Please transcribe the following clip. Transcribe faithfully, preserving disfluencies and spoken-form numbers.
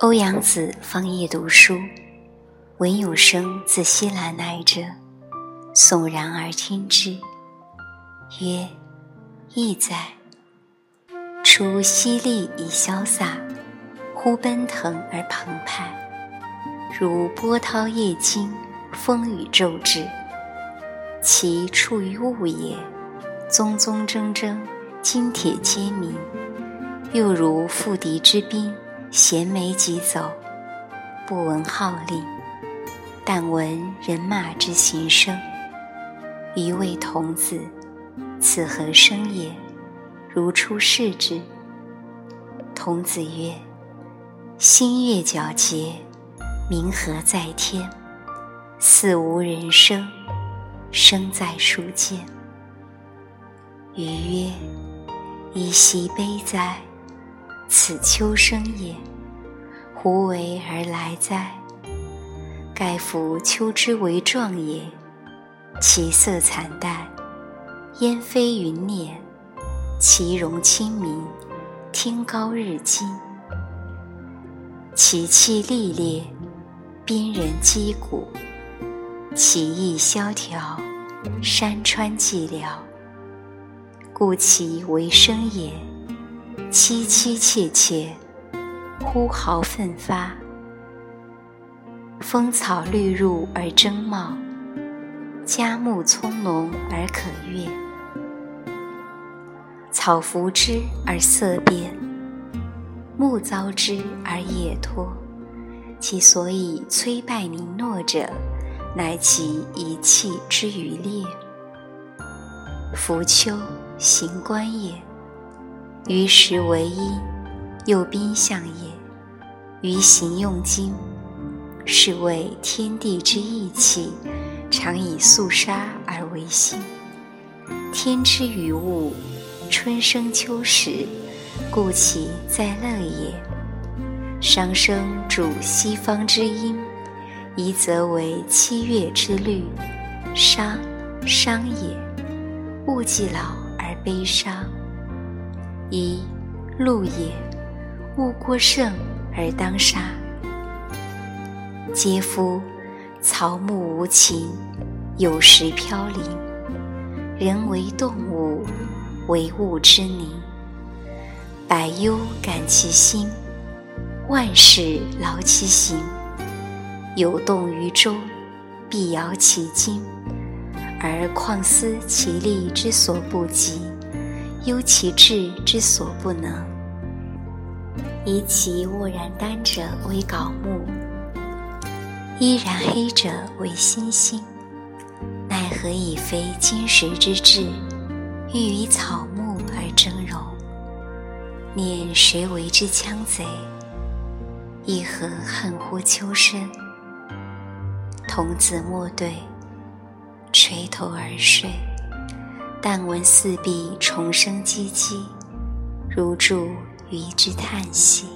欧阳子方夜读书，闻有声自西兰来者，悚然而听之，曰：意在除犀利以潇洒，忽奔腾而澎湃，如波涛夜惊，风雨骤至，其处于物也，宗宗铮铮，金铁皆鸣，又如赴敌之兵，衔枚疾走，不闻号令，但闻人马之行声。余谓童子，此何声也？如出世之。童子曰：星月皎洁，明和在天，似无人声，声在书间。余曰：依兮悲哉，此秋声也，胡为而来哉？盖夫秋之为壮也，其色惨淡，烟飞云敛，其容清明，天高日近，其气历烈，濒人肌骨，其意萧条，山川寂寥，故其为声也，凄凄切切，呼号奋发，风草绿入而争茂，嘉木葱茏而可悦，草拂之而色变，木遭之而叶脱，其所以摧败宁诺者，乃其一气之余烈。夫秋，行官也，于时为衣，又宾相也，于行用经，是谓天地之义气，常以肃杀而为心。天之于物，春生秋实，故其在乐也。商声主西方之音，夷则为七月之律，商商也，物既老而悲伤。夷禄也，物过盛而当杀。嗟夫，草木无情，有时飘零，人为动物，为物之宁，百忧感其心，万事劳其形，有动于中，必摇其筋，而况思其力之所不及，忧其志之所不能。宜其沃然丹者为槁木，依然黑者为新星，奈何以非金石之质，欲以草木而峥嵘？念谁为之羌贼？亦何恨乎秋深？童子莫对，垂头而睡，但闻四壁虫声唧唧，如助鱼之叹息。